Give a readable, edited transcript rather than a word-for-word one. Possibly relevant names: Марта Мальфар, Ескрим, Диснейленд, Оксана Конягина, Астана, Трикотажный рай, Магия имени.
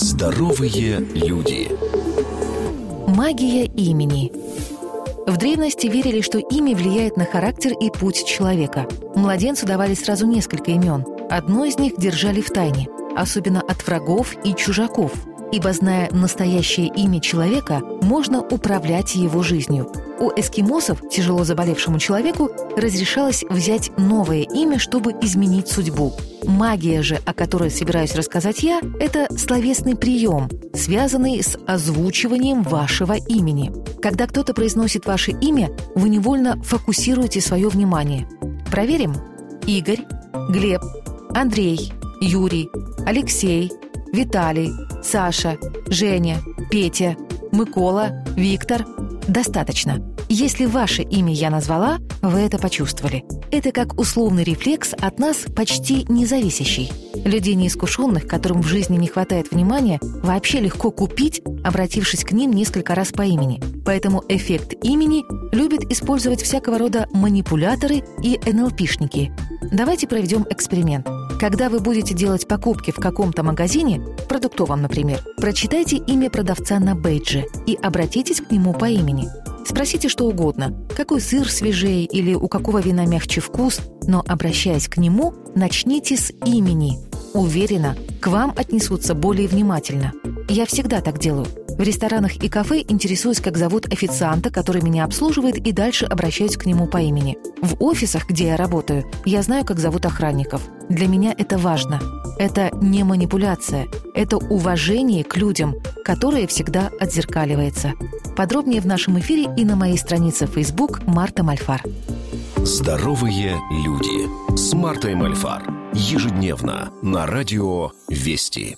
Здоровые люди. Магия имени. В древности верили, что имя влияет на характер и путь человека. Младенцу давали сразу несколько имен. Одно из них держали в тайне, особенно от врагов и чужаков, ибо, зная настоящее имя человека, можно управлять его жизнью. У эскимосов, тяжело заболевшему человеку, разрешалось взять новое имя, чтобы изменить судьбу. Магия же, о которой собираюсь рассказать я, это словесный прием, связанный с озвучиванием вашего имени. Когда кто-то произносит ваше имя, вы невольно фокусируете свое внимание. Проверим. Игорь, Глеб, Андрей, Юрий, Алексей, Виталий, Саша, Женя, Петя, Микола, Виктор. Достаточно. Если ваше имя я назвала, вы это почувствовали. Это как условный рефлекс, от нас почти независящий. Людей неискушенных, которым в жизни не хватает внимания, вообще легко купить, обратившись к ним несколько раз по имени. Поэтому эффект имени любят использовать всякого рода манипуляторы и НЛПшники. Давайте проведем эксперимент. Когда вы будете делать покупки в каком-то магазине, продуктовом, например, прочитайте имя продавца на бейдже и обратитесь к нему по имени. Спросите что угодно, какой сыр свежее или у какого вина мягче вкус, но, обращаясь к нему, начните с имени. Уверена, к вам отнесутся более внимательно. Я всегда так делаю. В ресторанах и кафе интересуюсь, как зовут официанта, который меня обслуживает, и дальше обращаюсь к нему по имени. В офисах, где я работаю, я знаю, как зовут охранников. Для меня это важно. Это не манипуляция. Это уважение к людям, которое всегда отзеркаливается. Подробнее в нашем эфире и на моей странице в Facebook «Марта Мальфар». Здоровые люди с Мартой Мальфар. Ежедневно на радио «Вести».